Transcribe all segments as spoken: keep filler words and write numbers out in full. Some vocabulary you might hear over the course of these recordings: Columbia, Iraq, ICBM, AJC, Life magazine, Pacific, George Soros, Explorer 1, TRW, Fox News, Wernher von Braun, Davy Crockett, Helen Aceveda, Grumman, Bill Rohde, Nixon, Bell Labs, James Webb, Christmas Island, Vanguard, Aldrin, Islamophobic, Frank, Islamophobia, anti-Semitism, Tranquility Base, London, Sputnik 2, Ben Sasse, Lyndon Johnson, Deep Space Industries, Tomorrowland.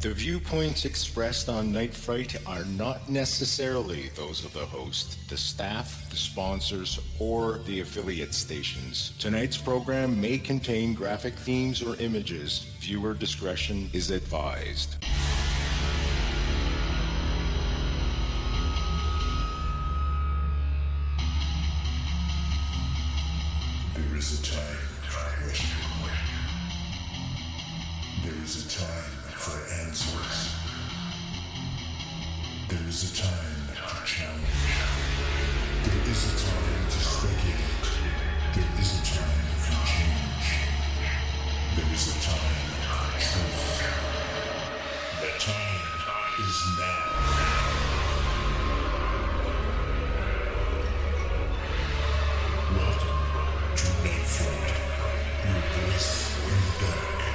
The viewpoints expressed on Night Fright are not necessarily those of the host, the staff, the sponsors, or the affiliate stations. Tonight's program may contain graphic themes or images. Viewer discretion is advised. There is a time for questions. There is a time for answers. There is a time to challenge. There is a time to speculate. There is a time for change. There is a time for truth. The time is now. Welcome to Night Fright, your place in the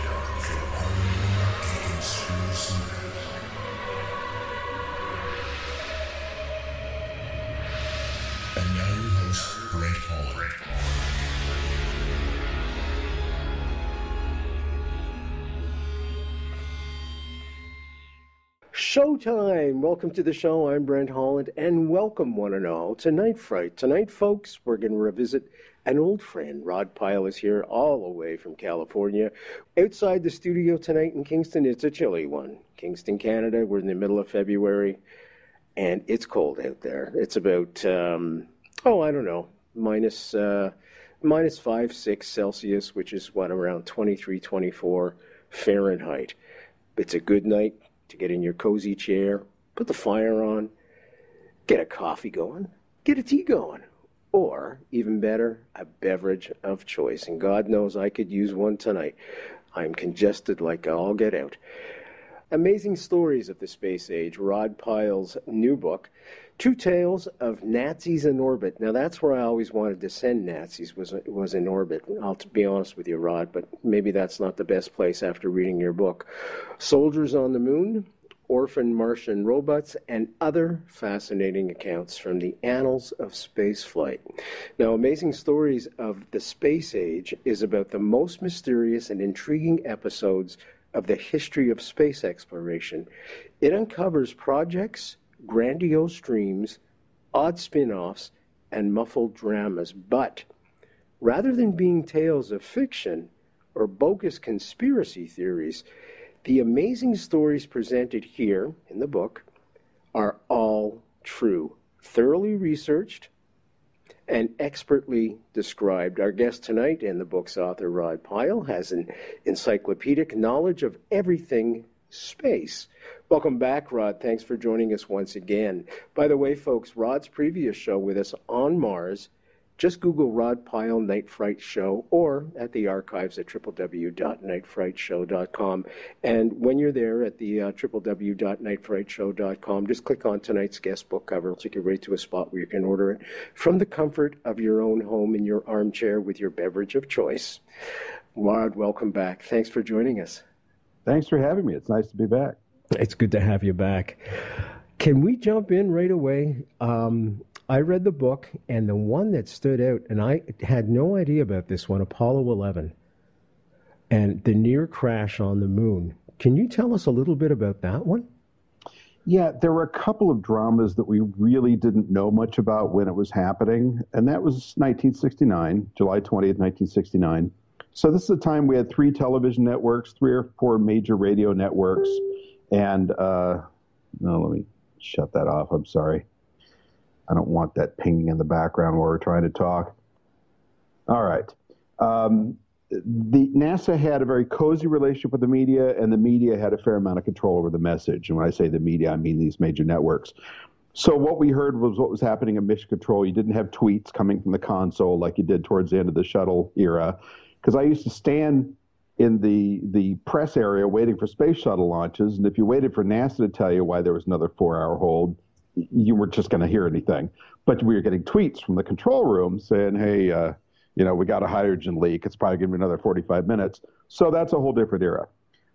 dark for harmony. And now your host, Brent Holland. Showtime! Welcome to the show. I'm Brent Holland, and welcome one and all to Night Fright. Tonight, folks, we're going to revisit an old friend. Rod Pyle is here all the way from California. Outside the studio tonight in Kingston, it's a chilly one. Kingston, Canada, we're in the middle of February, and it's cold out there. It's about, um, oh, I don't know, minus, uh, minus five, six Celsius, which is, what, around twenty-three, twenty-four Fahrenheit. It's a good night to get in your cozy chair, put the fire on, get a coffee going, get a tea going. Or, even better, a beverage of choice. And God knows I could use one tonight. I'm congested like I'll get out. Amazing Stories of the Space Age, Rod Pyle's new book, Two Tales of Nazis in Orbit. Now, that's where I always wanted to send Nazis, was, was in orbit. I'll be honest with you, Rod, but maybe that's not the best place after reading your book. Soldiers on the Moon, Orphan Martian Robots, and other fascinating accounts from the annals of spaceflight. Now, Amazing Stories of the Space Age is about the most mysterious and intriguing episodes of the history of space exploration. It uncovers projects, grandiose dreams, odd spin-offs, and muffled dramas. But rather than being tales of fiction or bogus conspiracy theories, the amazing stories presented here in the book are all true, thoroughly researched, and expertly described. Our guest tonight and the book's author, Rod Pyle, has an encyclopedic knowledge of everything space. Welcome back, Rod. Thanks for joining us once again. By the way, folks, Rod's previous show with us on Mars, just Google Rod Pyle Night Fright Show or at the archives at w w w dot night fright show dot com. And when you're there at the uh, w w w dot night fright show dot com, just click on tonight's guest book cover. It'll take you right to a spot where you can order it from the comfort of your own home in your armchair with your beverage of choice. Rod, welcome back. Thanks for joining us. Thanks for having me. It's nice to be back. It's good to have you back. Can we jump in right away? Um, I read the book, and the one that stood out, and I had no idea about this one, Apollo eleven, and the near crash on the moon. Can you tell us a little bit about that one? Yeah, there were a couple of dramas that we really didn't know much about when it was happening, and that was nineteen sixty-nine, July twentieth, nineteen sixty-nine. So this is a time we had three television networks, three or four major radio networks, and, uh, no, let me shut that off, I'm sorry. I don't want that pinging in the background while we're trying to talk. All right. Um, the NASA had a very cozy relationship with the media, and the media had a fair amount of control over the message. And when I say the media, I mean these major networks. So what we heard was what was happening in mission control. You didn't have tweets coming from the console like you did towards the end of the shuttle era, because I used to stand in the the press area waiting for space shuttle launches, and if you waited for NASA to tell you why there was another four-hour hold, you weren't just going to hear anything. But we were getting tweets from the control room saying, hey, uh, you know, we got a hydrogen leak. It's probably going to be another forty-five minutes. So that's a whole different era.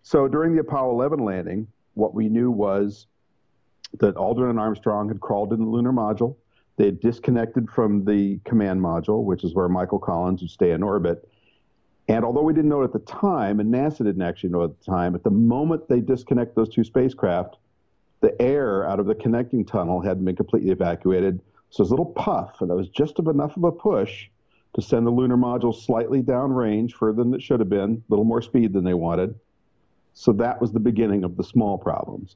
So during the Apollo eleven landing, what we knew was that Aldrin and Armstrong had crawled in the lunar module. They had disconnected from the command module, which is where Michael Collins would stay in orbit. And although we didn't know it at the time, and NASA didn't actually know it at the time, at the moment they disconnect those two spacecraft, the air out of the connecting tunnel hadn't been completely evacuated. So this little puff, and that was just enough of a push to send the lunar module slightly downrange, further than it should have been, a little more speed than they wanted. So that was the beginning of the small problems.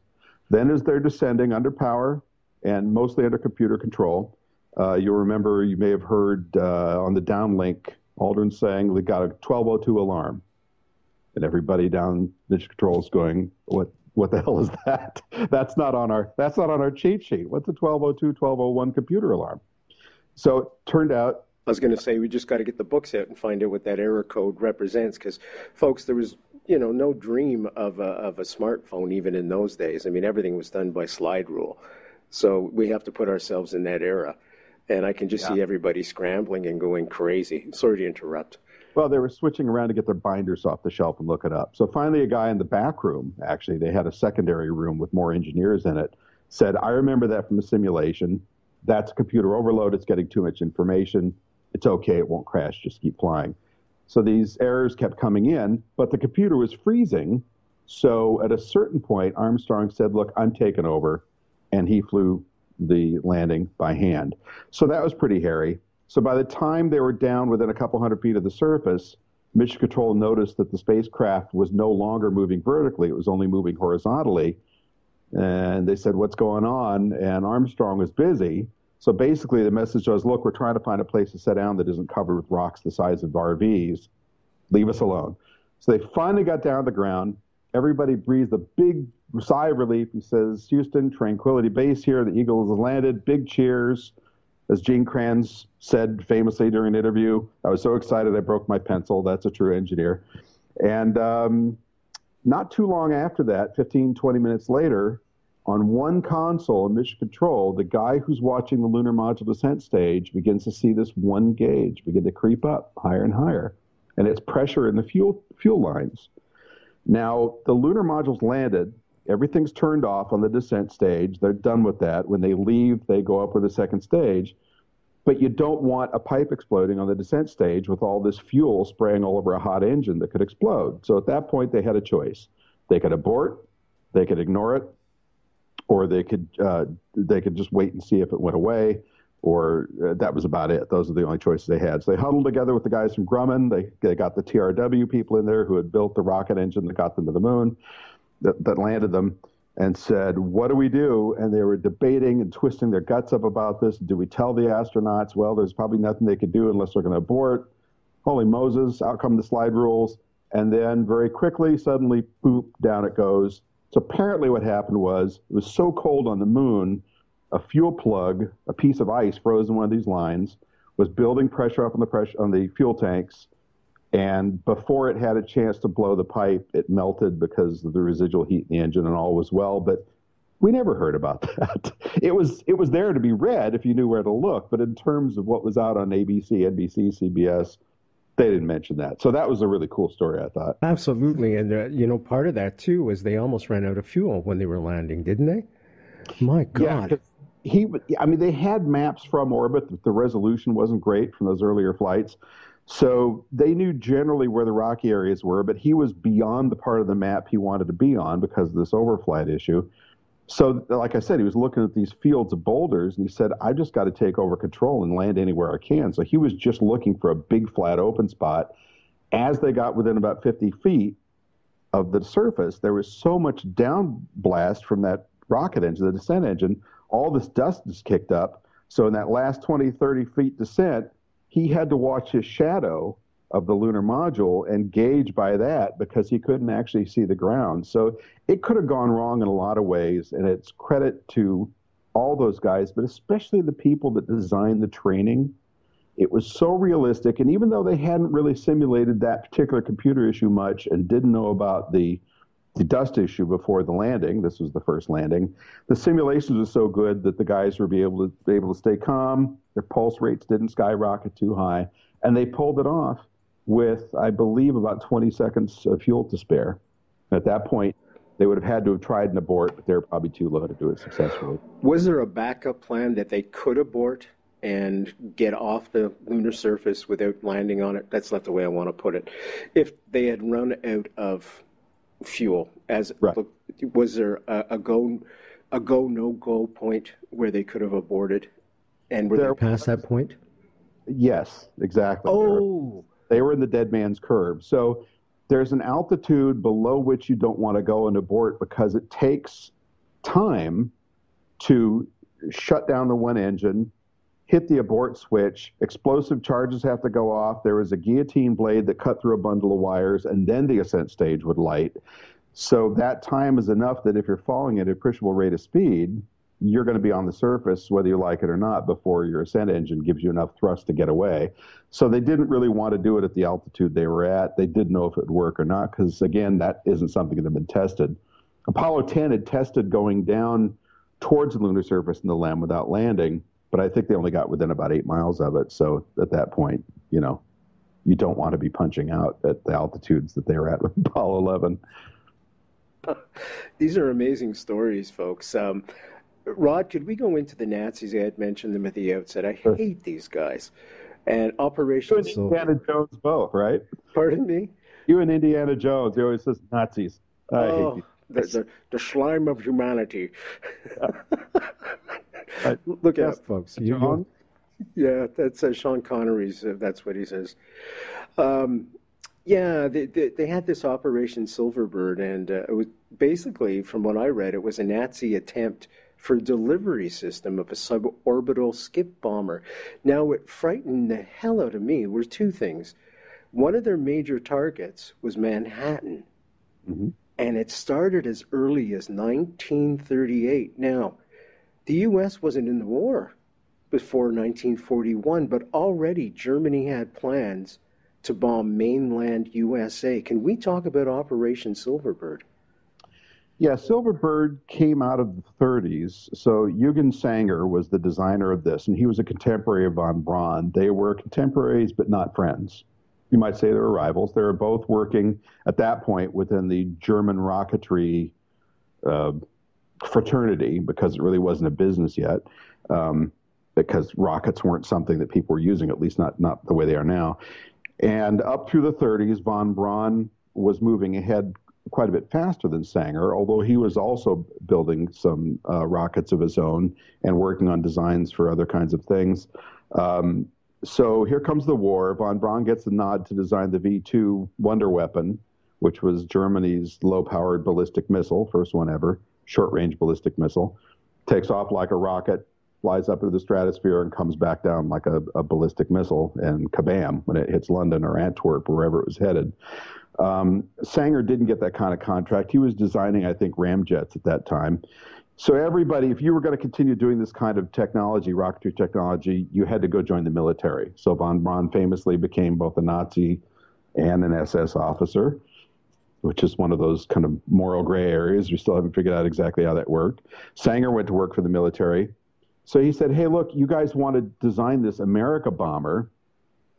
Then as they're descending under power and mostly under computer control, uh, you'll remember, you may have heard uh, on the downlink, Aldrin saying, we got a twelve oh two alarm. And everybody down mission control is going, what What the hell is that? That's not on our that's not on our cheat sheet. What's a twelve oh two, twelve oh one computer alarm? So it turned out. I was going to say we just got to get the books out and find out what that error code represents, because, folks, there was you know no dream of a of a smartphone even in those days. I mean, everything was done by slide rule, so we have to put ourselves in that era, and I can just yeah. see everybody scrambling and going crazy. Sorry to interrupt. Well, they were switching around to get their binders off the shelf and look it up. So finally a guy in the back room, actually, they had a secondary room with more engineers in it, said, I remember that from a simulation. That's computer overload. It's getting too much information. It's okay. It won't crash. Just keep flying. So these errors kept coming in, but the computer was freezing. So at a certain point, Armstrong said, look, I'm taking over. And he flew the landing by hand. So that was pretty hairy. So by the time they were down within a couple hundred feet of the surface, mission control noticed that the spacecraft was no longer moving vertically. It was only moving horizontally. And they said, what's going on? And Armstrong was busy. So basically the message was, look, we're trying to find a place to sit down that isn't covered with rocks the size of R Vs. Leave us alone. So they finally got down to the ground. Everybody breathed a big sigh of relief. He says, Houston, Tranquility Base here. The Eagles has landed. Big cheers. As Gene Kranz said famously during an interview, I was so excited I broke my pencil. That's a true engineer. And um, not too long after that, fifteen, twenty minutes later, on one console in mission control, the guy who's watching the lunar module descent stage begins to see this one gauge begin to creep up higher and higher. And it's pressure in the fuel fuel lines. Now, the lunar module's landed. Everything's turned off on the descent stage. They're done with that. When they leave, they go up with a second stage. But you don't want a pipe exploding on the descent stage with all this fuel spraying all over a hot engine that could explode. So at that point, they had a choice. They could abort, they could ignore it, or they could uh, they could just wait and see if it went away, or uh, that was about it. Those are the only choices they had. So they huddled together with the guys from Grumman. They, they got the T R W people in there who had built the rocket engine that got them to the moon. That, that landed them, and said, what do we do? And they were debating and twisting their guts up about this. Do we tell the astronauts? Well, there's probably nothing they could do unless they're going to abort. Holy Moses, out come the slide rules. And then very quickly, suddenly, boop, down it goes. So apparently what happened was, it was so cold on the moon, a fuel plug, a piece of ice frozen in one of these lines, was building pressure up on the pressure on the fuel tanks. And before it had a chance to blow the pipe, it melted because of the residual heat in the engine, and all was well. But we never heard about that. It was it was there to be read if you knew where to look. But in terms of what was out on A B C, N B C, C B S, they didn't mention that. So that was a really cool story, I thought. Absolutely. And, uh, you know, part of that, too, was they almost ran out of fuel when they were landing, didn't they? My God. Yeah, he, I mean, they had maps from orbit, but the resolution wasn't great from those earlier flights. So they knew generally where the rocky areas were, but he was beyond the part of the map he wanted to be on because of this overflight issue. So like I said, he was looking at these fields of boulders, and he said, I just got to take over control and land anywhere I can. So he was just looking for a big flat open spot. As they got within about fifty feet of the surface, there was so much down blast from that rocket engine, the descent engine, all this dust is kicked up. So in that last twenty, thirty feet descent, he had to watch his shadow of the lunar module and gauge by that because he couldn't actually see the ground. So it could have gone wrong in a lot of ways, and it's credit to all those guys, but especially the people that designed the training. It was so realistic, and even though they hadn't really simulated that particular computer issue much and didn't know about the, the dust issue before the landing, this was the first landing, the simulations were so good that the guys were be able to, be able to stay calm. Their pulse rates didn't skyrocket too high, and they pulled it off with, I believe, about twenty seconds of fuel to spare. At that point, they would have had to have tried an abort, but they were probably too low to do it successfully. Was there a backup plan that they could abort and get off the lunar surface without landing on it. That's not the way I want to put it. If they had run out of fuel, as right. was there a, a go, a go no go point where they could have aborted, and were there, they past that point? Yes, exactly. Oh, they were, they were in the dead man's curve. So there's an altitude below which you don't want to go and abort because it takes time to shut down the one engine, hit the abort switch, explosive charges have to go off, there is a guillotine blade that cut through a bundle of wires, and then the ascent stage would light. So that time is enough that if you're falling at an appreciable rate of speed, you're going to be on the surface, whether you like it or not, before your ascent engine gives you enough thrust to get away. So they didn't really want to do it at the altitude they were at. They didn't know if it would work or not, because, again, that isn't something that had been tested. Apollo ten had tested going down towards the lunar surface in the L M without landing, but I think they only got within about eight miles of it. So at that point, you know, you don't want to be punching out at the altitudes that they were at with Apollo eleven. These are amazing stories, folks. Um, Rod, could we go into the Nazis? I had mentioned them at the outset. I hate these guys. And Operation Silverbird. You and Indiana Jones both, right? Pardon me? You and Indiana Jones. He always says Nazis. I oh. hate you. The, the, the slime of humanity. Yeah. Look yes, out, folks. You on? Yeah, that's uh, Sean Connery's. Uh, that's what he says. Um, yeah, they, they, they had this Operation Silverbird, and uh, it was basically, from what I read, it was a Nazi attempt for delivery system of a suborbital skip bomber. Now, what frightened the hell out of me were two things. One of their major targets was Manhattan. Mm-hmm. And it started as early as nineteen thirty-eight. Now, the U S wasn't in the war before nineteen forty-one, but already Germany had plans to bomb mainland U S A. Can we talk about Operation Silverbird? Yeah, Silverbird came out of the thirties. So Eugen Sänger was the designer of this, and he was a contemporary of von Braun. They were contemporaries, but not friends. You might say they were rivals. They were both working at that point within the German rocketry uh, fraternity, because it really wasn't a business yet, um, because rockets weren't something that people were using, at least not, not the way they are now. And up through the thirties, von Braun was moving ahead quite a bit faster than Sanger, although he was also building some uh, rockets of his own and working on designs for other kinds of things. Um, So here comes the war. Von Braun gets the nod to design the V two wonder weapon, which was Germany's low-powered ballistic missile, first one ever, short-range ballistic missile. Takes off like a rocket, flies up into the stratosphere, and comes back down like a, a ballistic missile, and kabam, when it hits London or Antwerp, wherever it was headed. Um, Sanger didn't get that kind of contract. He was designing, I think, ramjets at that time. So everybody, if you were going to continue doing this kind of technology, rocketry technology, you had to go join the military. So von Braun famously became both a Nazi and an S S officer, which is one of those kind of moral gray areas. We still haven't figured out exactly how that worked. Sanger went to work for the military. So he said, hey, look, you guys want to design this America bomber,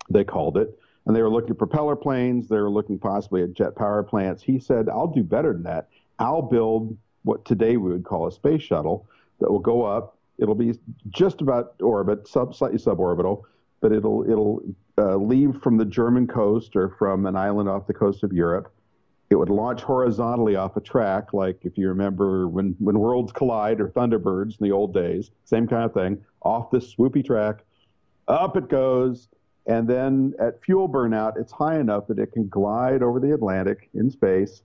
they called it, and they were looking at propeller planes. They were looking possibly at jet power plants. He said, I'll do better than that. I'll build what today we would call a space shuttle that will go up. It'll be just about orbit, sub, slightly suborbital, but it'll it'll uh, leave from the German coast or from an island off the coast of Europe. It would launch horizontally off a track, like if you remember when, when Worlds Collide or Thunderbirds in the old days, same kind of thing, off this swoopy track, up it goes, and then at fuel burnout, it's high enough that it can glide over the Atlantic in space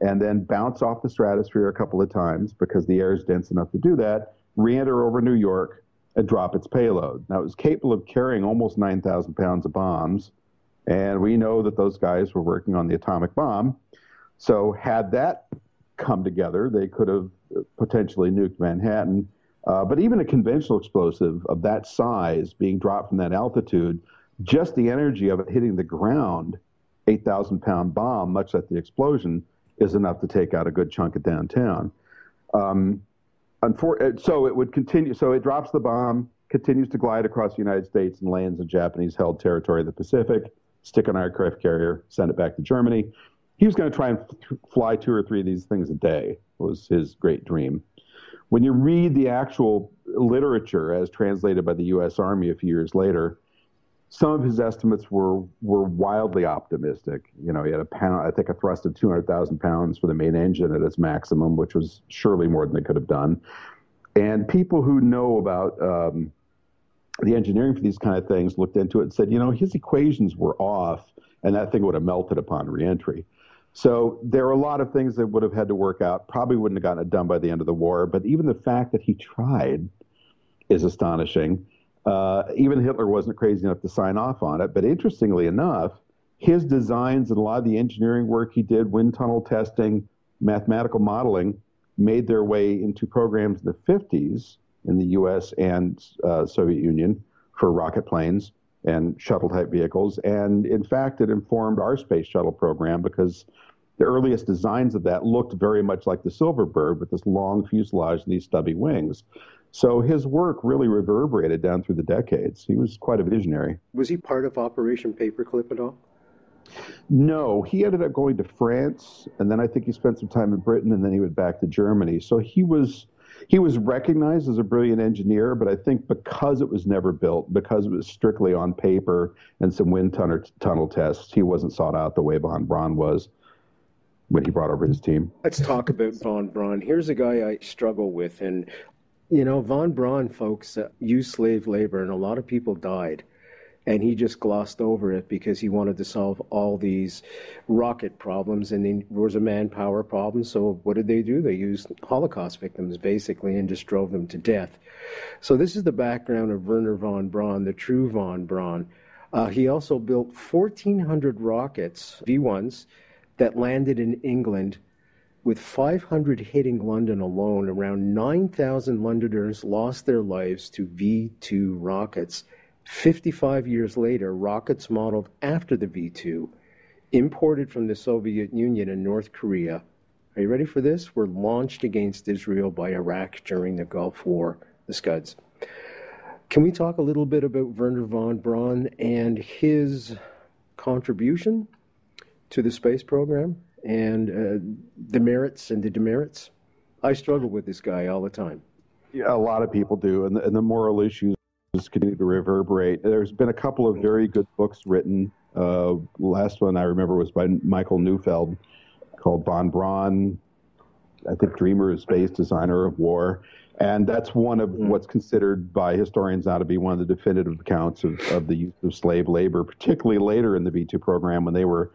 and then bounce off the stratosphere a couple of times because the air is dense enough to do that, re-enter over New York, and drop its payload. Now, it was capable of carrying almost nine thousand pounds of bombs, and we know that those guys were working on the atomic bomb. So had that come together, they could have potentially nuked Manhattan. Uh, but even a conventional explosive of that size being dropped from that altitude, just the energy of it hitting the ground, eight thousand pound bomb, much like the explosion, is enough to take out a good chunk of downtown. Um, unfor- so it would continue. So it drops the bomb, continues to glide across the United States and lands in Japanese-held territory of the Pacific, stick an aircraft carrier, send it back to Germany. He was going to try and f- fly two or three of these things a day, was his great dream. When you read the actual literature as translated by the U S Army a few years later, some of his estimates were were wildly optimistic. You know, he had a pound, I think, a thrust of two hundred thousand pounds for the main engine at its maximum, which was surely more than they could have done. And people who know about um, the engineering for these kind of things looked into it and said, you know, his equations were off, and that thing would have melted upon reentry. So there are a lot of things that would have had to work out. Probably wouldn't have gotten it done by the end of the war. But even the fact that he tried is astonishing. Uh, even Hitler wasn't crazy enough to sign off on it. But interestingly enough, his designs and a lot of the engineering work he did, wind tunnel testing, mathematical modeling, made their way into programs in the fifties in the U S and uh, Soviet Union for rocket planes and shuttle-type vehicles. And in fact, it informed our space shuttle program because the earliest designs of that looked very much like the Silverbird with this long fuselage and these stubby wings. So his work really reverberated down through the decades. He was quite a visionary. Was he part of Operation Paperclip at all? No, he ended up going to France, and then I think he spent some time in Britain, and then he went back to Germany. So he was he was recognized as a brilliant engineer, but I think because it was never built, because it was strictly on paper and some wind tunnel, tunnel tests, he wasn't sought out the way von Braun was when he brought over his team. Let's talk about von Braun. Here's a guy I struggle with, and you know, von Braun, folks, uh, used slave labor, and a lot of people died. And he just glossed over it because he wanted to solve all these rocket problems. And there was a manpower problem. So what did they do? They used Holocaust victims, basically, and just drove them to death. So this is the background of Wernher von Braun, the true von Braun. Uh, he also built fourteen hundred rockets, V ones, that landed in England, with five hundred hitting London alone. Around nine thousand Londoners lost their lives to V two rockets. fifty-five years later, rockets modeled after the V two, imported from the Soviet Union and North Korea, are you ready for this? Were launched against Israel by Iraq during the Gulf War, the Scuds. Can we talk a little bit about Wernher von Braun and his contribution to the space program and uh, the merits and the demerits? I struggle with this guy all the time. Yeah, a lot of people do, and the, and the moral issues continue to reverberate. There's been a couple of very good books written. Uh, last one I remember was by Michael Neufeld called Von Braun, I think Dreamer of Space, Designer of War. And that's one of what's considered by historians now to be one of the definitive accounts of, of the use of slave labor, particularly later in the V two program when they were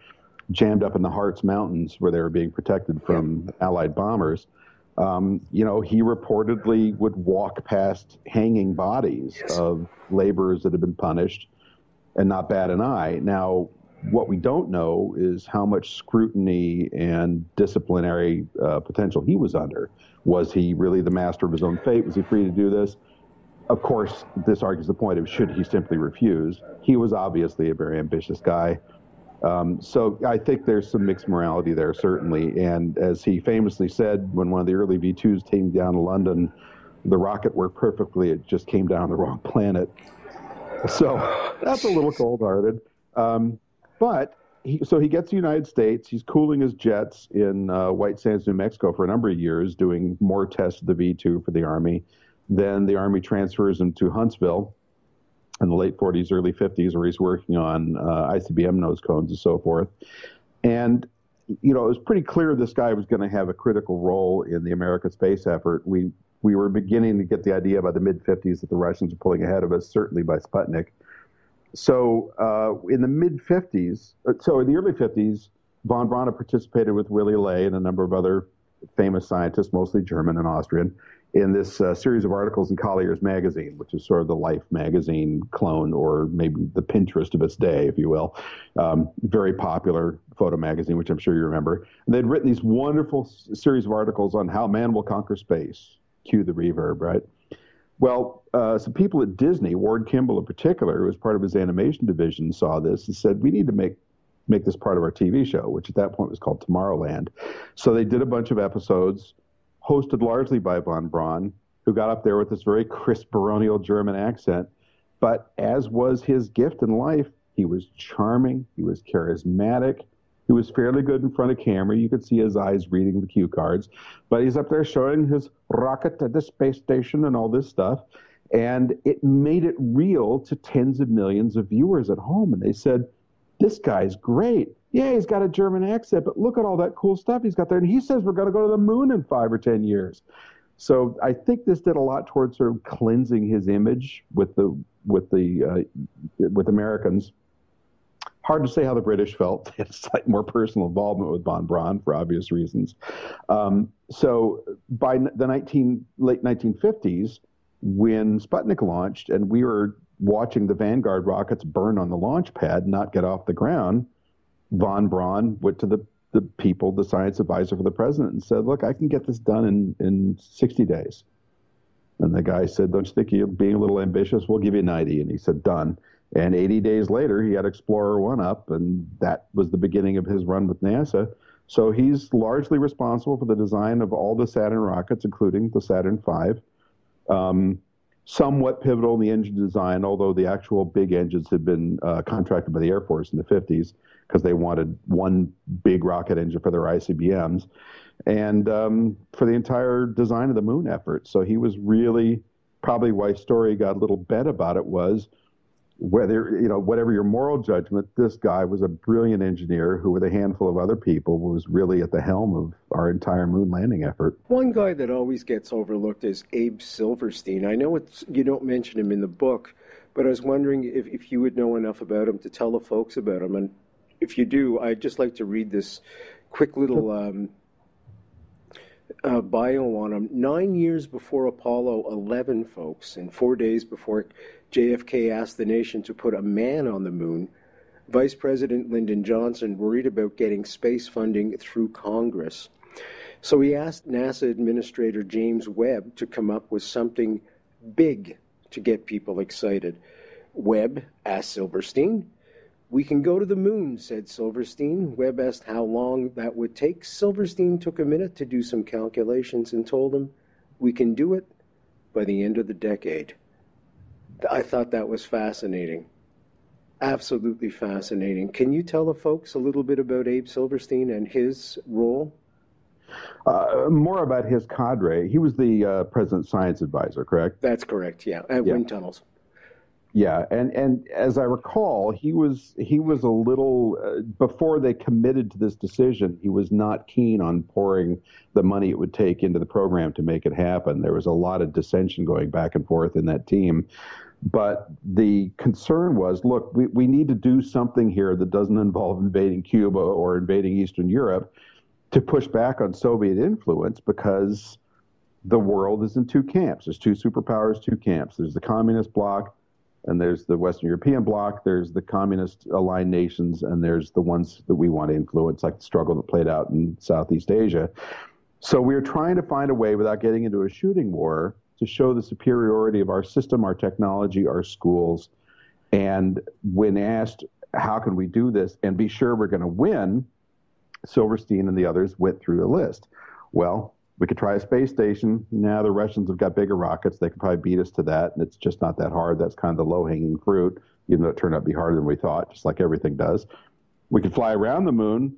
jammed up in the Harz Mountains where they were being protected from Allied bombers. Um, you know, he reportedly would walk past hanging bodies yes. of laborers that had been punished and not bat an eye. Now, what we don't know is how much scrutiny and disciplinary uh, potential he was under. Was he really the master of his own fate? Was he free to do this? Of course, this argues the point of should he simply refuse. He was obviously a very ambitious guy. Um, so I think there's some mixed morality there, certainly. And as he famously said, when one of the early V twos came down to London, the rocket worked perfectly. It just came down the wrong planet. So that's a little cold-hearted. Um, but he, so he gets to the United States. He's cooling his jets in uh, White Sands, New Mexico for a number of years, doing more tests of the V two for the Army. Then the Army transfers him to Huntsville in the late forties, early fifties, where he's working on uh, I C B M nose cones and so forth. And, you know, it was pretty clear this guy was going to have a critical role in the American space effort. We we were beginning to get the idea by the mid-fifties that the Russians were pulling ahead of us, certainly by Sputnik. So uh, in the mid-fifties, so in the early fifties, von Braun had participated with Willy Ley and a number of other famous scientists, mostly German and Austrian, in this uh, series of articles in Collier's magazine, which is sort of the Life magazine clone or maybe the Pinterest of its day, if you will. Um, very popular photo magazine, which I'm sure you remember. And they'd written these wonderful s- series of articles on how man will conquer space. Cue the reverb, right? Well, uh, some people at Disney, Ward Kimball in particular, who was part of his animation division, saw this and said, we need to make make this part of our T V show, which at that point was called Tomorrowland. So they did a bunch of episodes, hosted largely by von Braun, who got up there with this very crisp baronial German accent. But as was his gift in life, he was charming, he was charismatic, He was fairly good in front of camera. You could see his eyes reading the cue cards. But he's up there showing his rocket at the space station and all this stuff. And it made it real to tens of millions of viewers at home. And they said, this guy's great. Yeah, he's got a German accent, but look at all that cool stuff he's got there. And he says we're going to go to the moon in five or ten years. So I think this did a lot towards sort of cleansing his image with the with the uh, with Americans. Hard to say how the British felt. They had a slight more personal involvement with von Braun for obvious reasons. Um, so by the nineteen late nineteen fifties, when Sputnik launched and we were watching the Vanguard rockets burn on the launch pad, not get off the ground, von Braun went to the, the people, the science advisor for the president, and said, look, I can get this done in, in sixty days. And the guy said, don't you think you're being a little ambitious? We'll give you ninety. And he said, done. And eighty days later, he had Explorer one up, and that was the beginning of his run with NASA. So he's largely responsible for the design of all the Saturn rockets, including the Saturn five. Um, somewhat pivotal in the engine design, although the actual big engines had been uh, contracted by the Air Force in the fifties because they wanted one big rocket engine for their I C B Ms and um, for the entire design of the moon effort. So he was really probably why Story got a little bet about it was whether, you know, whatever your moral judgment, this guy was a brilliant engineer who, with a handful of other people, was really at the helm of our entire moon landing effort. One guy that always gets overlooked is Abe Silverstein. I know it's, you don't mention him in the book, but I was wondering if, if you would know enough about him to tell the folks about him. And if you do, I'd just like to read this quick little um, uh, bio on him. Nine years before Apollo eleven, folks, and four days before J F K asked the nation to put a man on the moon, Vice President Lyndon Johnson worried about getting space funding through Congress. So he asked NASA Administrator James Webb to come up with something big to get people excited. Webb asked Silverstein, "We can go to the moon," said Silverstein. Webb asked how long that would take. Silverstein took a minute to do some calculations and told him, "We can do it by the end of the decade." I thought that was fascinating. Absolutely fascinating. Can you tell the folks a little bit about Abe Silverstein and his role? Uh, more about his cadre. He was the uh, president's science advisor, correct? That's correct, yeah, at yeah. Wind Tunnels. Yeah, and, and as I recall, he was he was a little, uh, before they committed to this decision, he was not keen on pouring the money it would take into the program to make it happen. There was a lot of dissension going back and forth in that team. But the concern was, look, we, we need to do something here that doesn't involve invading Cuba or invading Eastern Europe to push back on Soviet influence, because the world is in two camps. There's two superpowers, two camps. There's the communist bloc, and there's the Western European bloc, there's the communist-aligned nations, and there's the ones that we want to influence, like the struggle that played out in Southeast Asia. So we were trying to find a way, without getting into a shooting war, to show the superiority of our system, our technology, our schools. And when asked, how can we do this and be sure we're going to win, Silverstein and the others went through the list. Well, we could try a space station. Now the Russians have got bigger rockets. They could probably beat us to that, and it's just not that hard. That's kind of the low-hanging fruit, even though it turned out to be harder than we thought, just like everything does. We could fly around the moon.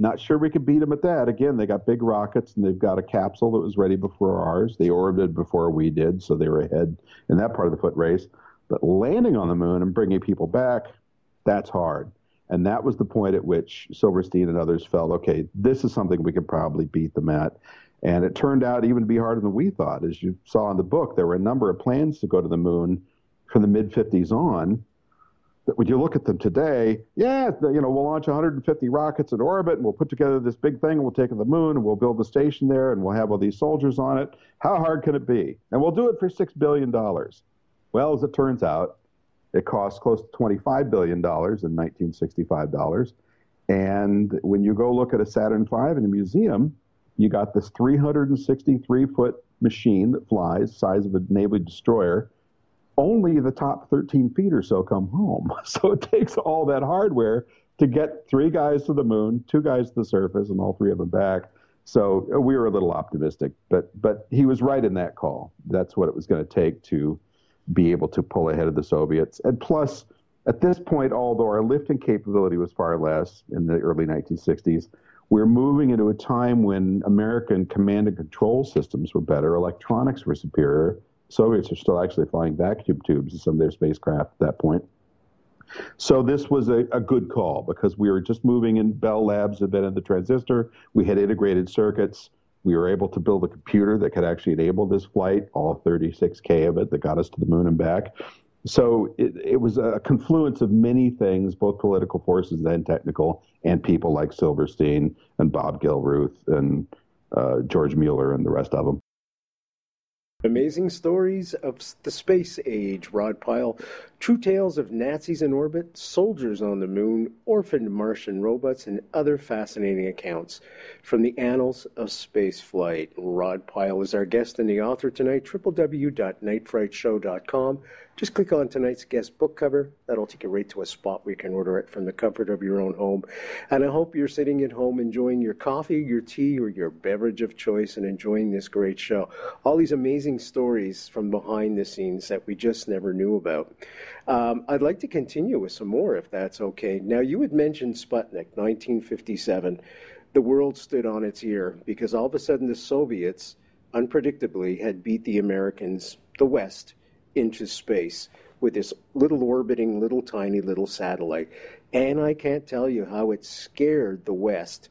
Not sure we could beat them at that. Again, they got big rockets, and they've got a capsule that was ready before ours. They orbited before we did, so they were ahead in that part of the foot race. But landing on the moon and bringing people back, that's hard. And that was the point at which Silverstein and others felt, okay, this is something we could probably beat them at. And it turned out even to be harder than we thought. As you saw in the book, there were a number of plans to go to the moon from the mid-fifties on. That when you look at them today, yeah, you know, we'll launch one hundred fifty rockets in orbit, and we'll put together this big thing, and we'll take it to the moon, and we'll build a station there, and we'll have all these soldiers on it. How hard can it be? And we'll do it for six billion dollars. Well, as it turns out, it cost close to twenty-five billion dollars in nineteen sixty-five dollars. And when you go look at a Saturn five in a museum, you got this three hundred sixty-three foot machine that flies, size of a naval destroyer. Only the top thirteen feet or so come home. So it takes all that hardware to get three guys to the moon, two guys to the surface, and all three of them back. So we were a little optimistic, but but he was right in that call. That's what it was going to take to be able to pull ahead of the Soviets. And plus, At this point, although our lifting capability was far less in the early nineteen sixties, we're moving into a time when American command and control systems were better, electronics were superior. Soviets are still actually flying vacuum tubes in some of their spacecraft at that point. So this was a, a good call because we were just moving in. Bell Labs had been in the transistor. We had integrated circuits. We were able to build a computer that could actually enable this flight, all thirty-six K of it that got us to the moon and back. So it, it was a confluence of many things, both political forces and technical, and people like Silverstein and Bob Gilruth and uh, George Mueller and the rest of them. Amazing Stories of the Space Age, Rod Pyle. True tales of Nazis in orbit, soldiers on the moon, orphaned Martian robots, and other fascinating accounts from the annals of spaceflight. Rod Pyle is our guest and the author tonight, w w w dot night fright show dot com. Just click on tonight's guest book cover. That'll take you right to a spot where you can order it from the comfort of your own home. And I hope you're sitting at home enjoying your coffee, your tea, or your beverage of choice and enjoying this great show. All these amazing stories from behind the scenes that we just never knew about. Um, I'd like to continue with some more, if that's okay. Now, you had mentioned Sputnik, nineteen fifty-seven. The world stood on its ear because all of a sudden the Soviets, unpredictably, had beat the Americans, the West, into space with this little orbiting, little tiny little satellite. And I can't tell you how it scared the West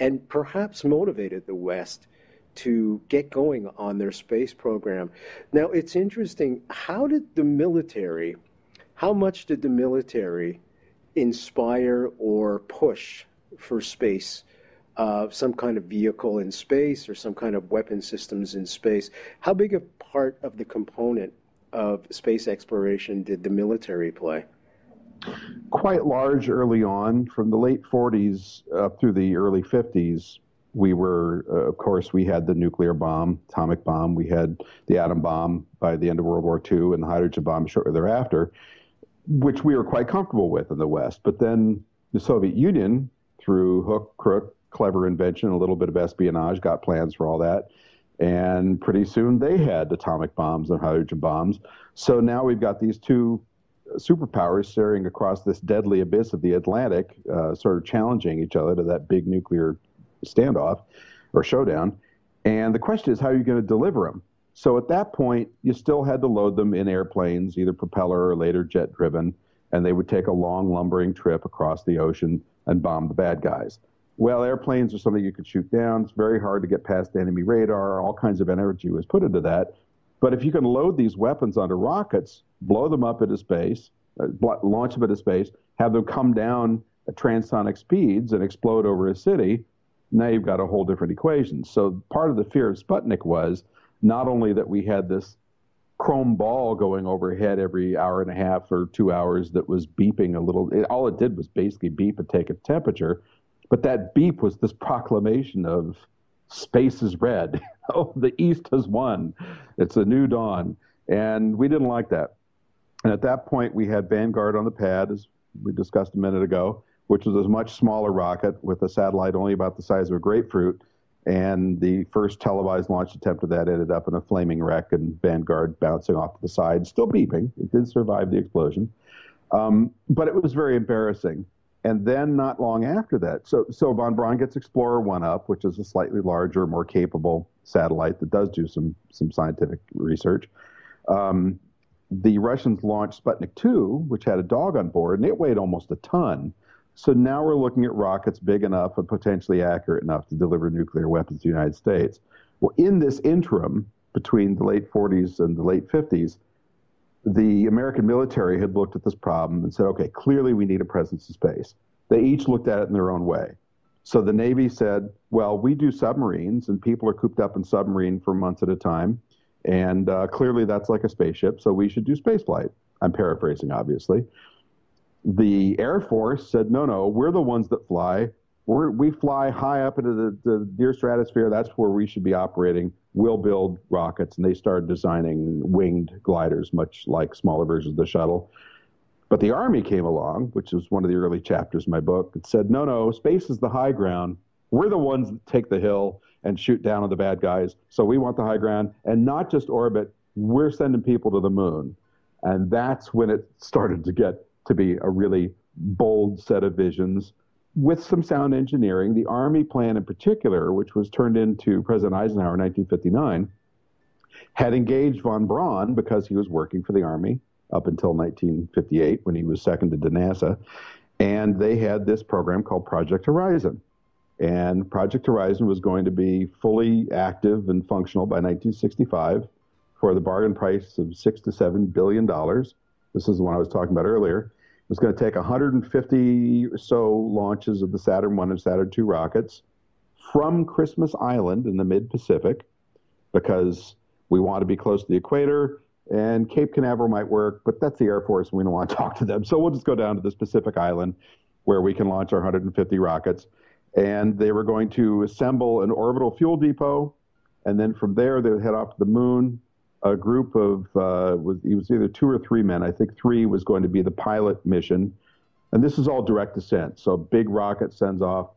and perhaps motivated the West to get going on their space program. Now, it's interesting, how did the military, how much did the military inspire or push for space? Uh, some kind of vehicle in space or some kind of weapon systems in space? How big a part of the component of space exploration did the military play? Quite large early on. From the late forties up through the early fifties, we were, uh, of course, we had the nuclear bomb, atomic bomb. We had the atom bomb by the end of World War Two and the hydrogen bomb shortly thereafter, which we were quite comfortable with in the West. But then the Soviet Union, through hook, crook, clever invention, a little bit of espionage, got plans for all that. And pretty soon they had atomic bombs and hydrogen bombs. So now we've got these two superpowers staring across this deadly abyss of the Atlantic, uh, sort of challenging each other to that big nuclear standoff or showdown. And the question is, how are you going to deliver them? So at that point, you still had to load them in airplanes, either propeller or later jet-driven, and they would take a long, lumbering trip across the ocean and bomb the bad guys. Well, airplanes are something you could shoot down. It's very hard to get past enemy radar. All kinds of energy was put into that. But if you can load these weapons onto rockets, blow them up into space, uh, launch them into space, have them come down at transonic speeds and explode over a city, now you've got a whole different equation. So part of the fear of Sputnik was not only that we had this chrome ball going overhead every hour and a half or two hours that was beeping a little. It, all it did was basically beep and take a temperature. But that beep was this proclamation of space is red. Oh, the East has won. It's a new dawn. And we didn't like that. And at that point, we had Vanguard on the pad, as we discussed a minute ago, which was a much smaller rocket with a satellite only about the size of a grapefruit. And the first televised launch attempt of that ended up in a flaming wreck and Vanguard bouncing off to the side, still beeping. It did survive the explosion. Um, but it was very embarrassing. And then not long after that, so so von Braun gets Explorer one up, which is a slightly larger, more capable satellite that does do some some scientific research. Um, the Russians launched Sputnik two, which had a dog on board, and it weighed almost a ton. So now we're looking at rockets big enough and potentially accurate enough to deliver nuclear weapons to the United States. Well, in this interim, between the late forties and the late fifties, the American military had looked at this problem and said, okay, clearly we need a presence in space. They each looked at it in their own way. So the Navy said, well, we do submarines, and people are cooped up in submarine for months at a time, and uh, clearly that's like a spaceship, so we should do spaceflight. I'm paraphrasing, obviously. The Air Force said, no, no, we're the ones that fly. We're, we fly high up into the, the near stratosphere. That's where we should be operating. We'll build rockets. And they started designing winged gliders, much like smaller versions of the shuttle. But the Army came along, which is one of the early chapters in my book, and said, no, no, space is the high ground. We're the ones that take the hill and shoot down on the bad guys. So we want the high ground. And not just orbit. We're sending people to the moon. And that's when it started to get to be a really bold set of visions with some sound engineering. The Army plan in particular, which was turned into President Eisenhower in nineteen fifty-nine, had engaged von Braun because he was working for the Army up until nineteen fifty-eight when he was seconded to NASA. And they had this program called Project Horizon. And Project Horizon was going to be fully active and functional by nineteen sixty-five for the bargain price of six to seven billion dollars. This is the one I was talking about earlier. It was going to take one hundred fifty or so launches of the Saturn one and Saturn two rockets from Christmas Island in the mid-Pacific, because we want to be close to the equator, and Cape Canaveral might work, but that's the Air Force, and we don't want to talk to them. So we'll just go down to this Pacific island where we can launch our one hundred fifty rockets. And they were going to assemble an orbital fuel depot, and then from there they would head off to the moon. A group of, uh, was, it was either two or three men, I think three was going to be the pilot mission. And this is all direct descent. So big rocket sends off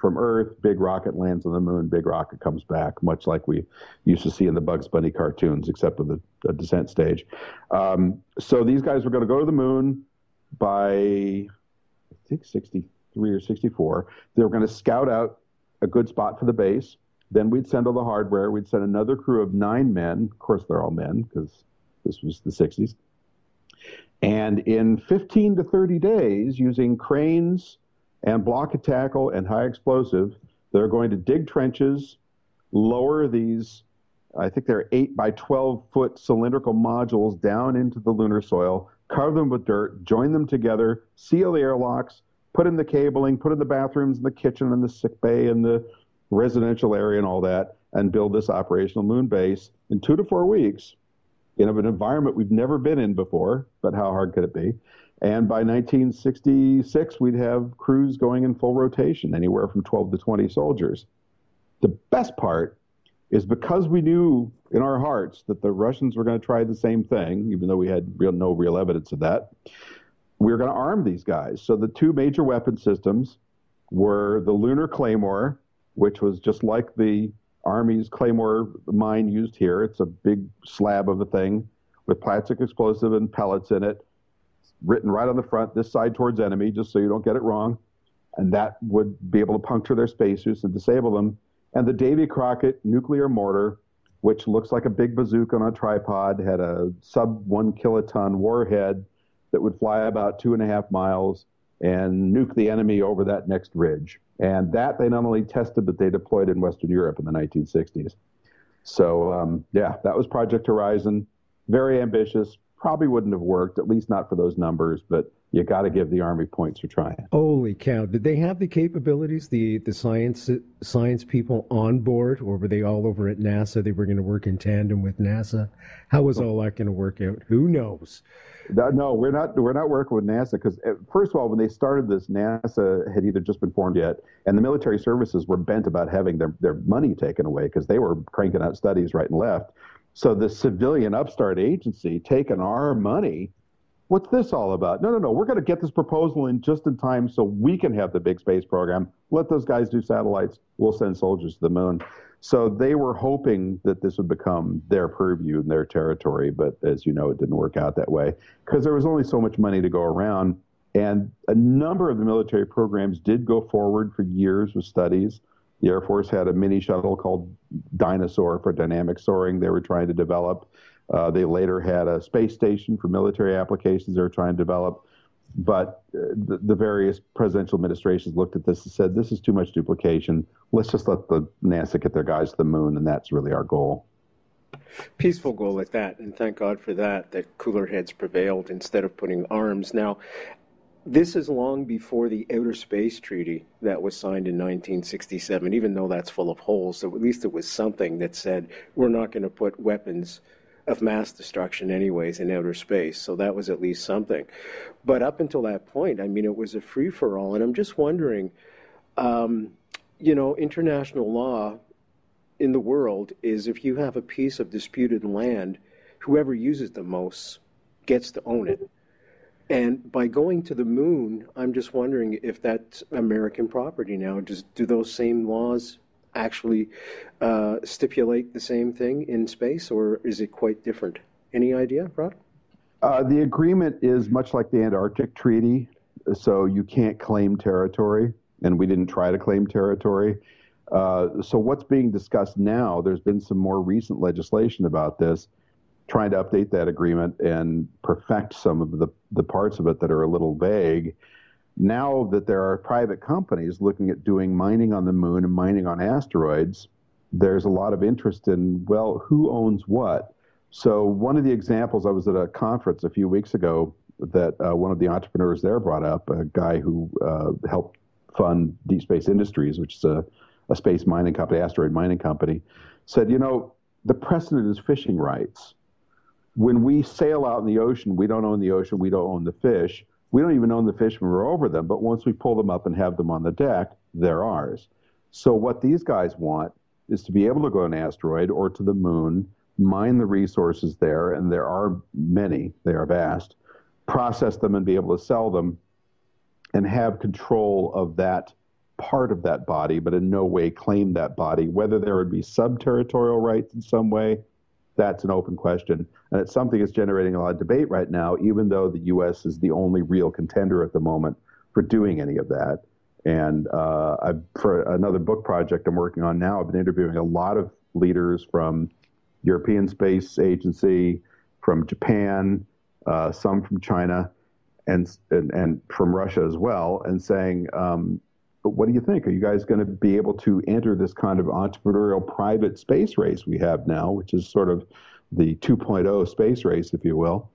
from Earth, big rocket lands on the moon, big rocket comes back, much like we used to see in the Bugs Bunny cartoons, except with a, a descent stage. Um, so these guys were going to go to the moon by, I think, sixty-three or sixty-four. They were going to scout out a good spot for the base. Then we'd send all the hardware. We'd send another crew of nine men. Of course, they're all men because this was the sixties. And in fifteen to thirty days, using cranes and block and tackle and high explosive, they're going to dig trenches, lower these, I think they're eight by twelve foot cylindrical modules down into the lunar soil, cover them with dirt, join them together, seal the airlocks, put in the cabling, put in the bathrooms and the kitchen and the sick bay and the residential area and all that, and build this operational moon base in two to four weeks in an environment we've never been in before, but how hard could it be? And by nineteen sixty-six, we'd have crews going in full rotation, anywhere from twelve to twenty soldiers. The best part is because we knew in our hearts that the Russians were going to try the same thing, even though we had real, no real evidence of that, we were going to arm these guys. So the two major weapon systems were the lunar claymore, which was just like the Army's claymore mine used here. It's a big slab of a thing with plastic explosive and pellets in it, written right on the front, this side towards enemy, just so you don't get it wrong. And that would be able to puncture their spacesuits and disable them. And the Davy Crockett nuclear mortar, which looks like a big bazooka on a tripod, had a sub-one kiloton warhead that would fly about two and a half miles and nuke the enemy over that next ridge. And that they not only tested, but they deployed in Western Europe in the nineteen sixties. So, um, yeah, that was Project Horizon. Very ambitious. Probably wouldn't have worked, at least not for those numbers, but you got to give the Army points for trying. Holy cow. Did they have the capabilities, the, the science science people on board, or were they all over at NASA? They were going to work in tandem with NASA. How was all that going to work out? Who knows? No, we're not we're not working with NASA because, first of all, when they started this, NASA had either just been formed yet, and the military services were bent about having their, their money taken away because they were cranking out studies right and left. So the civilian upstart agency taking our money, what's this all about? No, no, no, we're going to get this proposal in just in time so we can have the big space program. Let those guys do satellites. We'll send soldiers to the moon. So they were hoping that this would become their purview and their territory, but as you know, it didn't work out that way because there was only so much money to go around. And a number of the military programs did go forward for years with studies. The Air Force had a mini shuttle called Dinosaur for dynamic soaring they were trying to develop. Uh, they later had a space station for military applications they were trying to develop. But uh, the, the various presidential administrations looked at this and said, this is too much duplication. Let's just let the NASA get their guys to the moon, and that's really our goal. Peaceful goal at that, and thank God for that, that cooler heads prevailed instead of putting arms. Now, this is long before the Outer Space Treaty that was signed in nineteen sixty-seven, even though that's full of holes. So at least it was something that said, we're not going to put weapons of mass destruction anyways in outer space. So that was at least something. But up until that point, I mean, it was a free-for-all. And I'm just wondering, um, you know, international law in the world is if you have a piece of disputed land, whoever uses the most gets to own it. And by going to the moon, I'm just wondering if that's American property now. Just do those same laws actually uh, stipulate the same thing in space, or is it quite different? Any idea, Rod? Uh, the agreement is much like the Antarctic Treaty, so you can't claim territory, and we didn't try to claim territory. Uh, so what's being discussed now, there's been some more recent legislation about this, trying to update that agreement and perfect some of the, the parts of it that are a little vague. Now that there are private companies looking at doing mining on the moon and mining on asteroids, there's a lot of interest in, well, who owns what? So one of the examples, I was at a conference a few weeks ago that uh, one of the entrepreneurs there brought up, a guy who uh, helped fund Deep Space Industries, which is a, a space mining company, asteroid mining company, said, you know, the precedent is fishing rights. When we sail out in the ocean, we don't own the ocean, we don't own the fish. We don't even own the fish when we're over them, but once we pull them up and have them on the deck, they're ours. So what these guys want is to be able to go on an asteroid or to the moon, mine the resources there, and there are many, they are vast, process them and be able to sell them and have control of that part of that body, but in no way claim that body. Whether there would be sub-territorial rights in some way, that's an open question. And it's something that's generating a lot of debate right now, even though the U S is the only real contender at the moment for doing any of that. And uh, I, for another book project I'm working on now, I've been interviewing a lot of leaders from European Space Agency, from Japan, uh, some from China, and, and and from Russia as well, and saying, um, but what do you think? Are you guys going to be able to enter this kind of entrepreneurial private space race we have now, which is sort of the two point oh space race, if you will?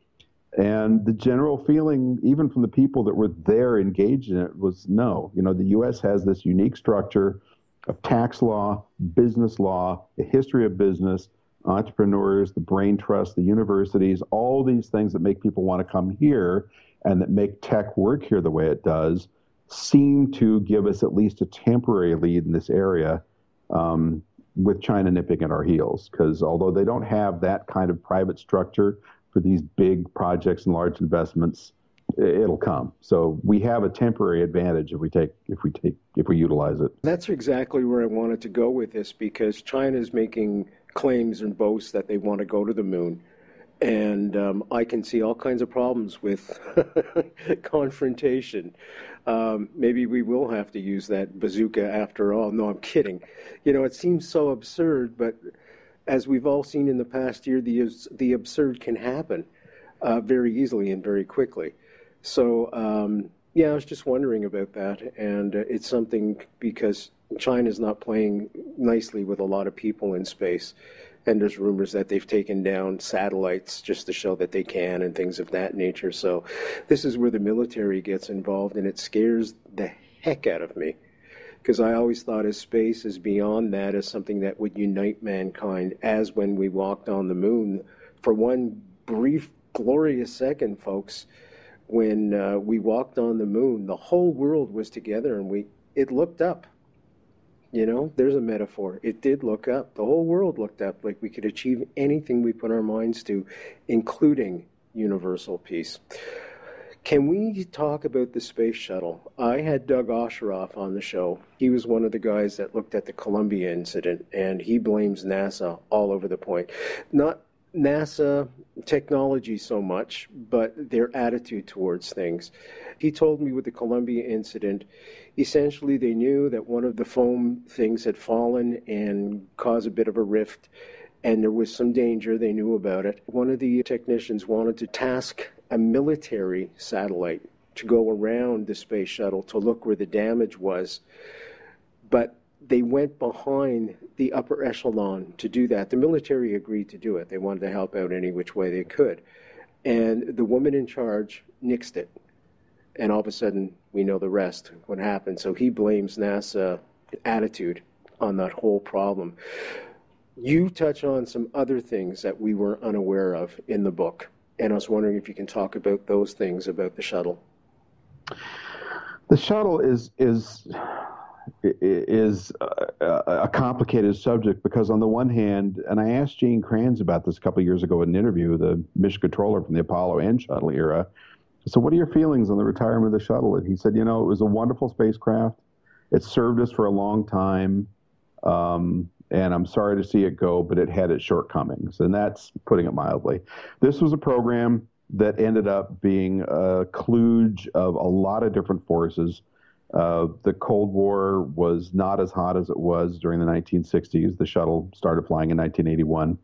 And the general feeling, even from the people that were there engaged in it, was no. You know, the U S has this unique structure of tax law, business law, the history of business, entrepreneurs, the brain trust, the universities, all these things that make people want to come here and that make tech work here the way it does, seem to give us at least a temporary lead in this area, um, with China nipping at our heels. Because although they don't have that kind of private structure for these big projects and large investments, it'll come. So we have a temporary advantage if we take, if we take, if we utilize it. That's exactly where I wanted to go with this, because China is making claims and boasts that they want to go to the moon, and um, I can see all kinds of problems with confrontation. Um, maybe we will have to use that bazooka after all. No, I'm kidding. You know, it seems so absurd, but as we've all seen in the past year, the the absurd can happen uh, very easily and very quickly. So, um, yeah, I was just wondering about that. And uh, it's something, because China's not playing nicely with a lot of people in space. And there's rumors that they've taken down satellites just to show that they can and things of that nature. So this is where the military gets involved, and it scares the heck out of me. Because I always thought of space as beyond that, as something that would unite mankind, as when we walked on the moon. For one brief, glorious second, folks, when uh, we walked on the moon, the whole world was together, and we it looked up. You know, there's a metaphor. It did look up. The whole world looked up, like we could achieve anything we put our minds to, including universal peace. Can we talk about the space shuttle? I had Doug Osheroff on the show. He was one of the guys that looked at the Columbia incident, and he blames NASA all over the point. Not NASA technology so much, but their attitude towards things. He told me with the Columbia incident, essentially they knew that one of the foam things had fallen and caused a bit of a rift, and there was some danger. They knew about it. One of the technicians wanted to task a military satellite to go around the space shuttle to look where the damage was. But they went behind the upper echelon to do that. The military agreed to do it. They wanted to help out any which way they could. And the woman in charge nixed it. And all of a sudden, we know the rest, what happened. So he blames NASA attitude on that whole problem. You touch on some other things that we were unaware of in the book. And I was wondering if you can talk about those things about the shuttle. The shuttle is is is a, a complicated subject, because on the one hand, and I asked Gene Kranz about this a couple of years ago in an interview, the mission controller from the Apollo and shuttle era. So what are your feelings on the retirement of the shuttle? And he said, you know, it was a wonderful spacecraft. It served us for a long time. Um, And I'm sorry to see it go, but it had its shortcomings. And that's putting it mildly. This was a program that ended up being a kludge of a lot of different forces. Uh, the Cold War was not as hot as it was during the nineteen sixties. The shuttle started flying in nineteen eighty-one.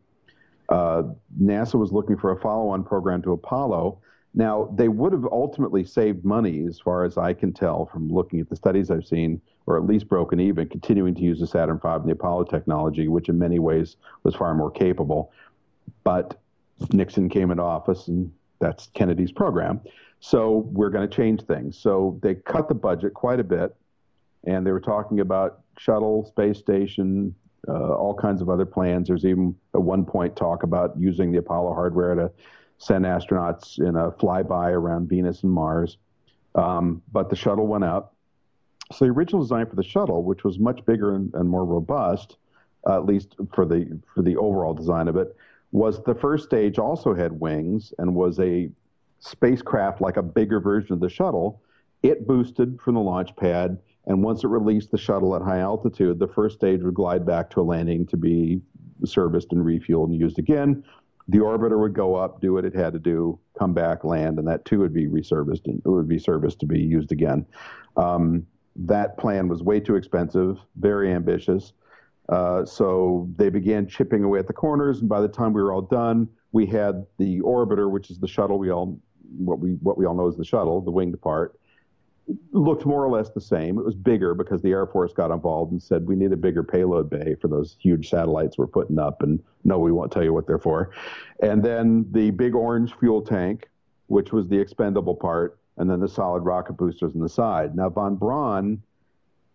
Uh, NASA was looking for a follow-on program to Apollo. Now, they would have ultimately saved money, as far as I can tell from looking at the studies I've seen, or at least broken even, continuing to use the Saturn V and the Apollo technology, which in many ways was far more capable. But Nixon came into office, and that's Kennedy's program. So we're going to change things. So they cut the budget quite a bit, and they were talking about shuttle, space station, uh, all kinds of other plans. There's even at one point talk about using the Apollo hardware to send astronauts in a flyby around Venus and Mars. Um, but the shuttle went up. So the original design for the shuttle, which was much bigger and, and more robust, uh, at least for the for the overall design of it, was the first stage also had wings and was a spacecraft like a bigger version of the shuttle. It boosted from the launch pad, and once it released the shuttle at high altitude, the first stage would glide back to a landing to be serviced and refueled and used again. The orbiter would go up, do what it had to do, come back, land, and that too would be reserviced, and it would be serviced to be used again. Um, that plan was way too expensive, very ambitious. Uh, so they began chipping away at the corners, and by the time we were all done, we had the orbiter, which is the shuttle we all, what we what we all know as the shuttle, the winged part, looked more or less the same. It was bigger because the Air Force got involved and said, we need a bigger payload bay for those huge satellites we're putting up, and no, we won't tell you what they're for. And then the big orange fuel tank, which was the expendable part, and then the solid rocket boosters on the side. Now, von Braun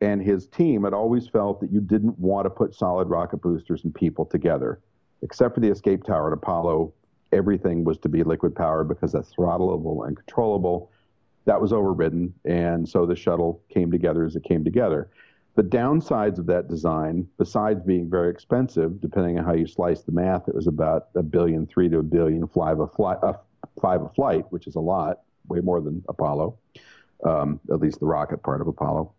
and his team had always felt that you didn't want to put solid rocket boosters and people together. Except for the escape tower at Apollo, everything was to be liquid powered because that's throttleable and controllable. That was overridden, and so the shuttle came together as it came together. The downsides of that design, besides being very expensive, depending on how you slice the math, it was about a billion three to a billion five a, fly, uh, five a flight, which is a lot, way more than Apollo, um, at least the rocket part of Apollo.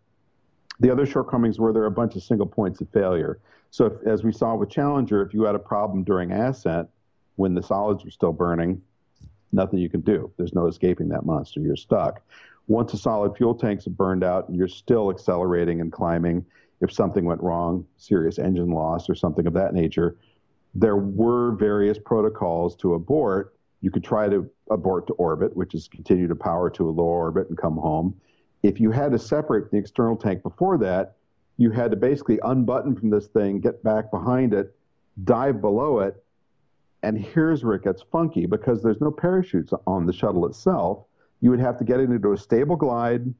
The other shortcomings were there are a bunch of single points of failure. So if, as we saw with Challenger, if you had a problem during ascent, when the solids were still burning, nothing you can do. There's no escaping that monster. You're stuck. Once the solid fuel tanks have burned out, you're still accelerating and climbing. If something went wrong, serious engine loss or something of that nature, there were various protocols to abort. You could try to abort to orbit, which is continue to power to a low orbit and come home. If you had to separate the external tank before that, you had to basically unbutton from this thing, get back behind it, dive below it. And here's where it gets funky, because there's no parachutes on the shuttle itself. You would have to get it into a stable glide.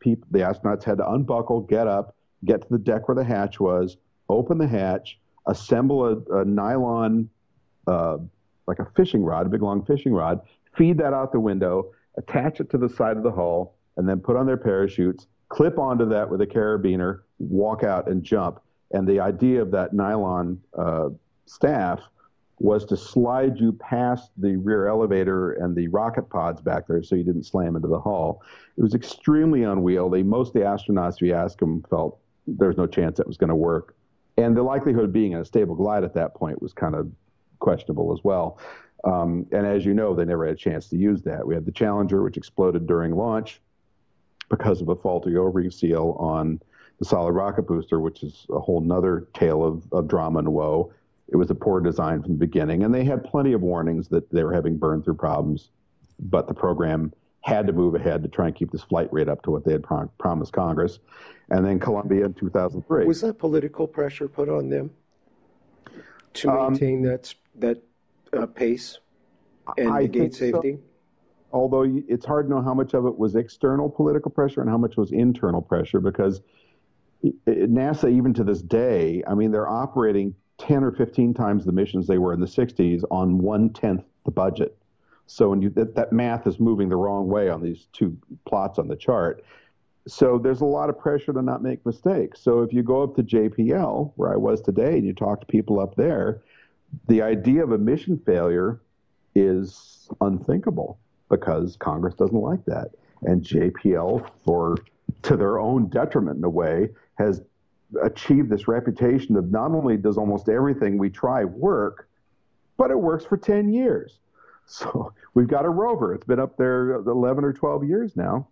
People, the astronauts had to unbuckle, get up, get to the deck where the hatch was, open the hatch, assemble a, a nylon, uh, like a fishing rod, a big long fishing rod, feed that out the window, attach it to the side of the hull, and then put on their parachutes, clip onto that with a carabiner, walk out and jump. And the idea of that nylon uh, staff was to slide you past the rear elevator and the rocket pods back there so you didn't slam into the hull. It was extremely unwieldy. Most of the astronauts, if you ask them, felt there's no chance that was going to work. And the likelihood of being in a stable glide at that point was kind of questionable as well. Um, and as you know, they never had a chance to use that. We had the Challenger, which exploded during launch because of a faulty O-ring seal on the solid rocket booster, which is a whole nother tale of, of drama and woe. It was a poor design from the beginning, and they had plenty of warnings that they were having burn-through problems, but the program had to move ahead to try and keep this flight rate up to what they had prom- promised Congress. And then Columbia in two thousand three. Was that political pressure put on them to maintain um, that that uh, pace and I negate safety? So. Although it's hard to know how much of it was external political pressure and how much was internal pressure, because NASA, even to this day, I mean, they're operating ten or fifteen times the missions they were in the sixties on one-tenth the budget. So when you, that, that math is moving the wrong way on these two plots on the chart. So there's a lot of pressure to not make mistakes. So if you go up to J P L, where I was today, and you talk to people up there, the idea of a mission failure is unthinkable because Congress doesn't like that. And J P L, for to their own detriment in a way, has achieve this reputation of not only does almost everything we try work, but it works for ten years. So we've got a rover. It's been up there eleven or twelve years now.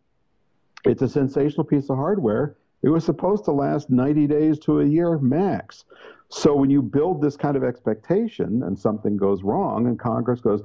It's a sensational piece of hardware. It was supposed to last ninety days to a year max. So when you build this kind of expectation and something goes wrong and Congress goes,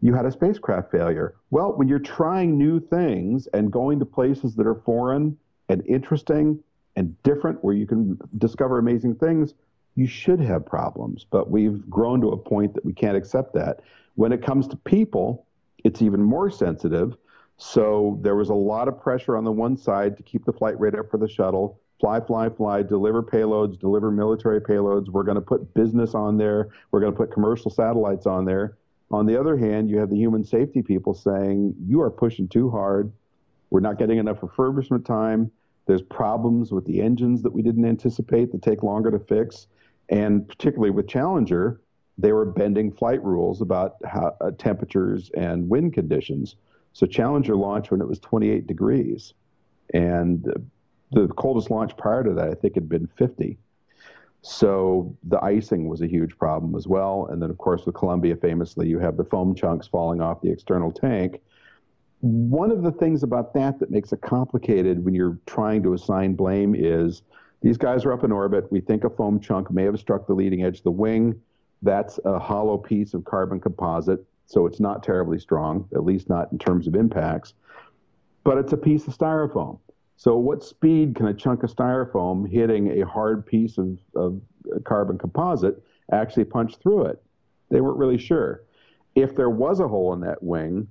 you had a spacecraft failure. Well, when you're trying new things and going to places that are foreign and interesting and different where you can discover amazing things, you should have problems. But we've grown to a point that we can't accept that. When it comes to people, it's even more sensitive. So there was a lot of pressure on the one side to keep the flight rate up for the shuttle, fly, fly, fly, deliver payloads, deliver military payloads. We're going to put business on there. We're going to put commercial satellites on there. On the other hand, you have the human safety people saying, you are pushing too hard. We're not getting enough refurbishment time. There's problems with the engines that we didn't anticipate that take longer to fix. And particularly with Challenger, they were bending flight rules about how, uh, temperatures and wind conditions. So Challenger launched when it was twenty-eight degrees. And the coldest launch prior to that, I think, had been fifty. So the icing was a huge problem as well. And then, of course, with Columbia, famously, you have the foam chunks falling off the external tank. One of the things about that that makes it complicated when you're trying to assign blame is these guys are up in orbit. We think a foam chunk may have struck the leading edge of the wing. That's a hollow piece of carbon composite. So it's not terribly strong, at least not in terms of impacts, but it's a piece of styrofoam. So what speed can a chunk of styrofoam hitting a hard piece of, of carbon composite actually punch through it? They weren't really sure. If there was a hole in that wing,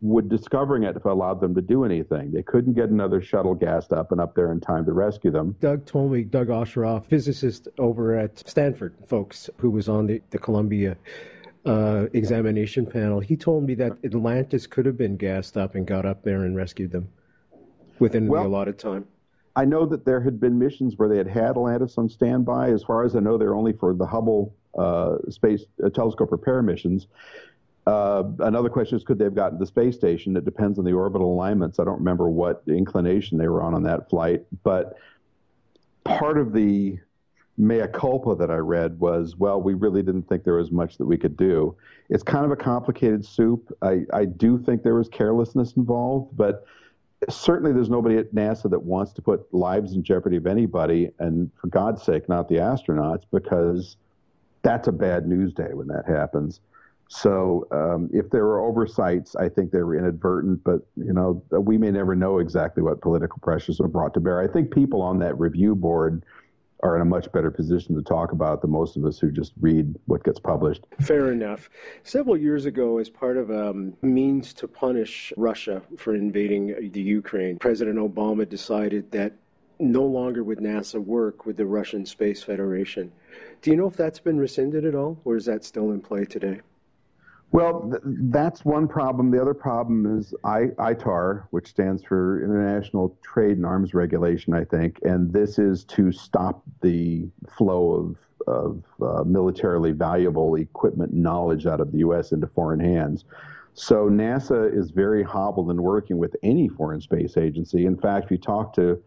would discovering it have allowed them to do anything? They couldn't get another shuttle gassed up and up there in time to rescue them. Doug told me, Doug Osheroff, physicist over at Stanford, folks, who was on the, the Columbia Uh, examination panel, he told me that Atlantis could have been gassed up and got up there and rescued them within well, the allotted time. I know that there had been missions where they had had Atlantis on standby. As far as I know, they're only for the Hubble uh, Space uh, Telescope repair missions. Uh, another question is, could they have gotten to the space station? It depends on the orbital alignments. I don't remember what inclination they were on on that flight, but part of the mea culpa that I read was, well, we really didn't think there was much that we could do. It's kind of a complicated soup. I, I do think there was carelessness involved, but certainly there's nobody at NASA that wants to put lives in jeopardy of anybody, and for God's sake, not the astronauts, because that's a bad news day when that happens. So um, if there were oversights, I think they were inadvertent, but you know, we may never know exactly what political pressures were brought to bear. I think people on that review board are in a much better position to talk about than most of us who just read what gets published. Fair enough. Several years ago, as part of a um, means to punish Russia for invading the Ukraine, President Obama decided that no longer would NASA work with the Russian Space Federation. Do you know if that's been rescinded at all, or is that still in play today? Well, th- that's one problem. The other problem is I- ITAR, which stands for International Trade and Arms Regulation, I think, and this is to stop the flow of, of uh, militarily valuable equipment and knowledge out of the U S into foreign hands. So NASA is very hobbled in working with any foreign space agency. In fact, if you talk to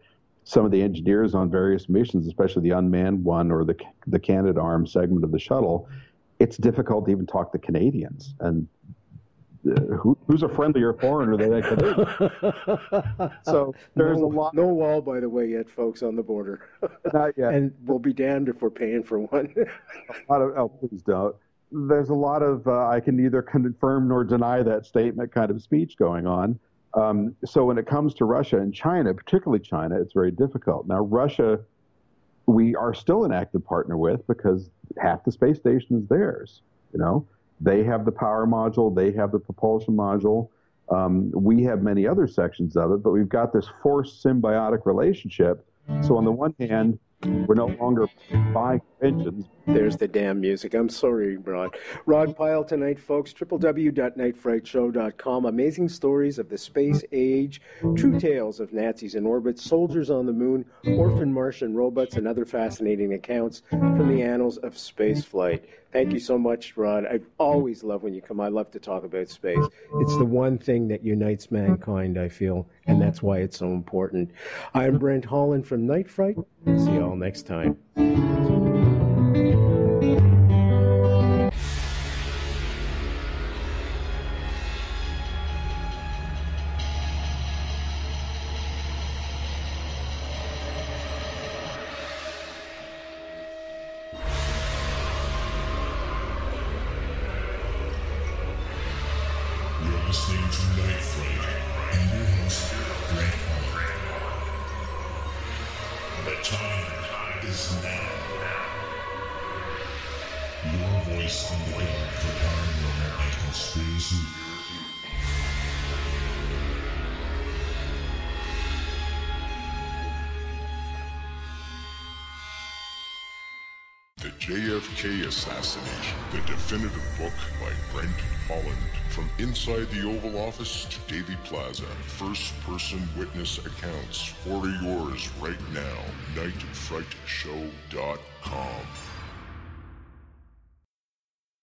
some of the engineers on various missions, especially the unmanned one or the the Canada arm segment of the shuttle, it's difficult to even talk to Canadians. And uh, who, who's a friendlier foreigner than a Canadian? So there's no, a lot. No wall, by the way, yet, folks, on the border. Not yet. And we'll be damned if we're paying for one. a lot of, oh, please don't. There's a lot of, uh, I can neither confirm nor deny that statement kind of speech going on. Um, so when it comes to Russia and China, particularly China, it's very difficult. Now, Russia, we are still an active partner with, because half the space station is theirs. You know, they have the power module, they have the propulsion module. Um, we have many other sections of it, but we've got this forced symbiotic relationship. So on the one hand, we're no longer buying engines. There's the damn music. I'm sorry, Rod. Rod Pyle tonight, folks. w w w dot night fright show dot com. Amazing stories of the space age, true tales of Nazis in orbit, soldiers on the moon, orphan Martian robots, and other fascinating accounts from the annals of space flight. Thank you so much, Rod. I always love when you come. I love to talk about space. It's the one thing that unites mankind, I feel, and that's why it's so important. I'm Brent Holland from Night Fright. See you all next time. listening to Night Fright and your host, Brent Holland. The time is now. Your voice in the dark for paranormal and conspiracy. The J F K Assassination, the definitive book by Brent Holland. From inside the Oval Office to Davy Plaza, first-person witness accounts. Order yours right now, night fright show dot com.